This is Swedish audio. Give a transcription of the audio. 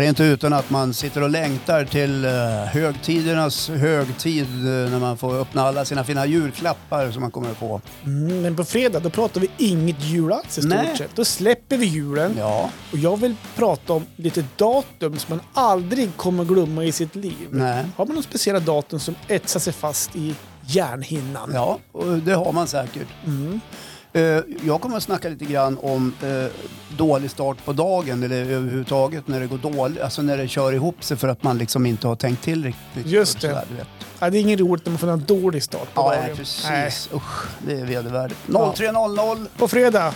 Det är inte utan att man sitter och längtar till högtidernas högtid när man får öppna alla sina fina julklappar som man kommer att få. Mm, men på fredag då pratar vi inget jul alls i stort sett. Då släpper vi julen. Ja. Och jag vill prata om lite datum som man aldrig kommer glömma i sitt liv. Nej. Har man någon speciella datum som etsar sig fast i hjärnhinnan? Ja, det har man säkert. Mm. Jag kommer att snacka lite grann om dålig start på dagen eller överhuvudtaget när det går dåligt, alltså när det kör ihop sig för att man liksom inte har tänkt till riktigt. Just det. Sådär, du vet. Ja, det är ingen roligt när man får en dålig start på dagen. Ja, precis. Nej. Usch, det är vedervärdigt. 03.00 på fredag.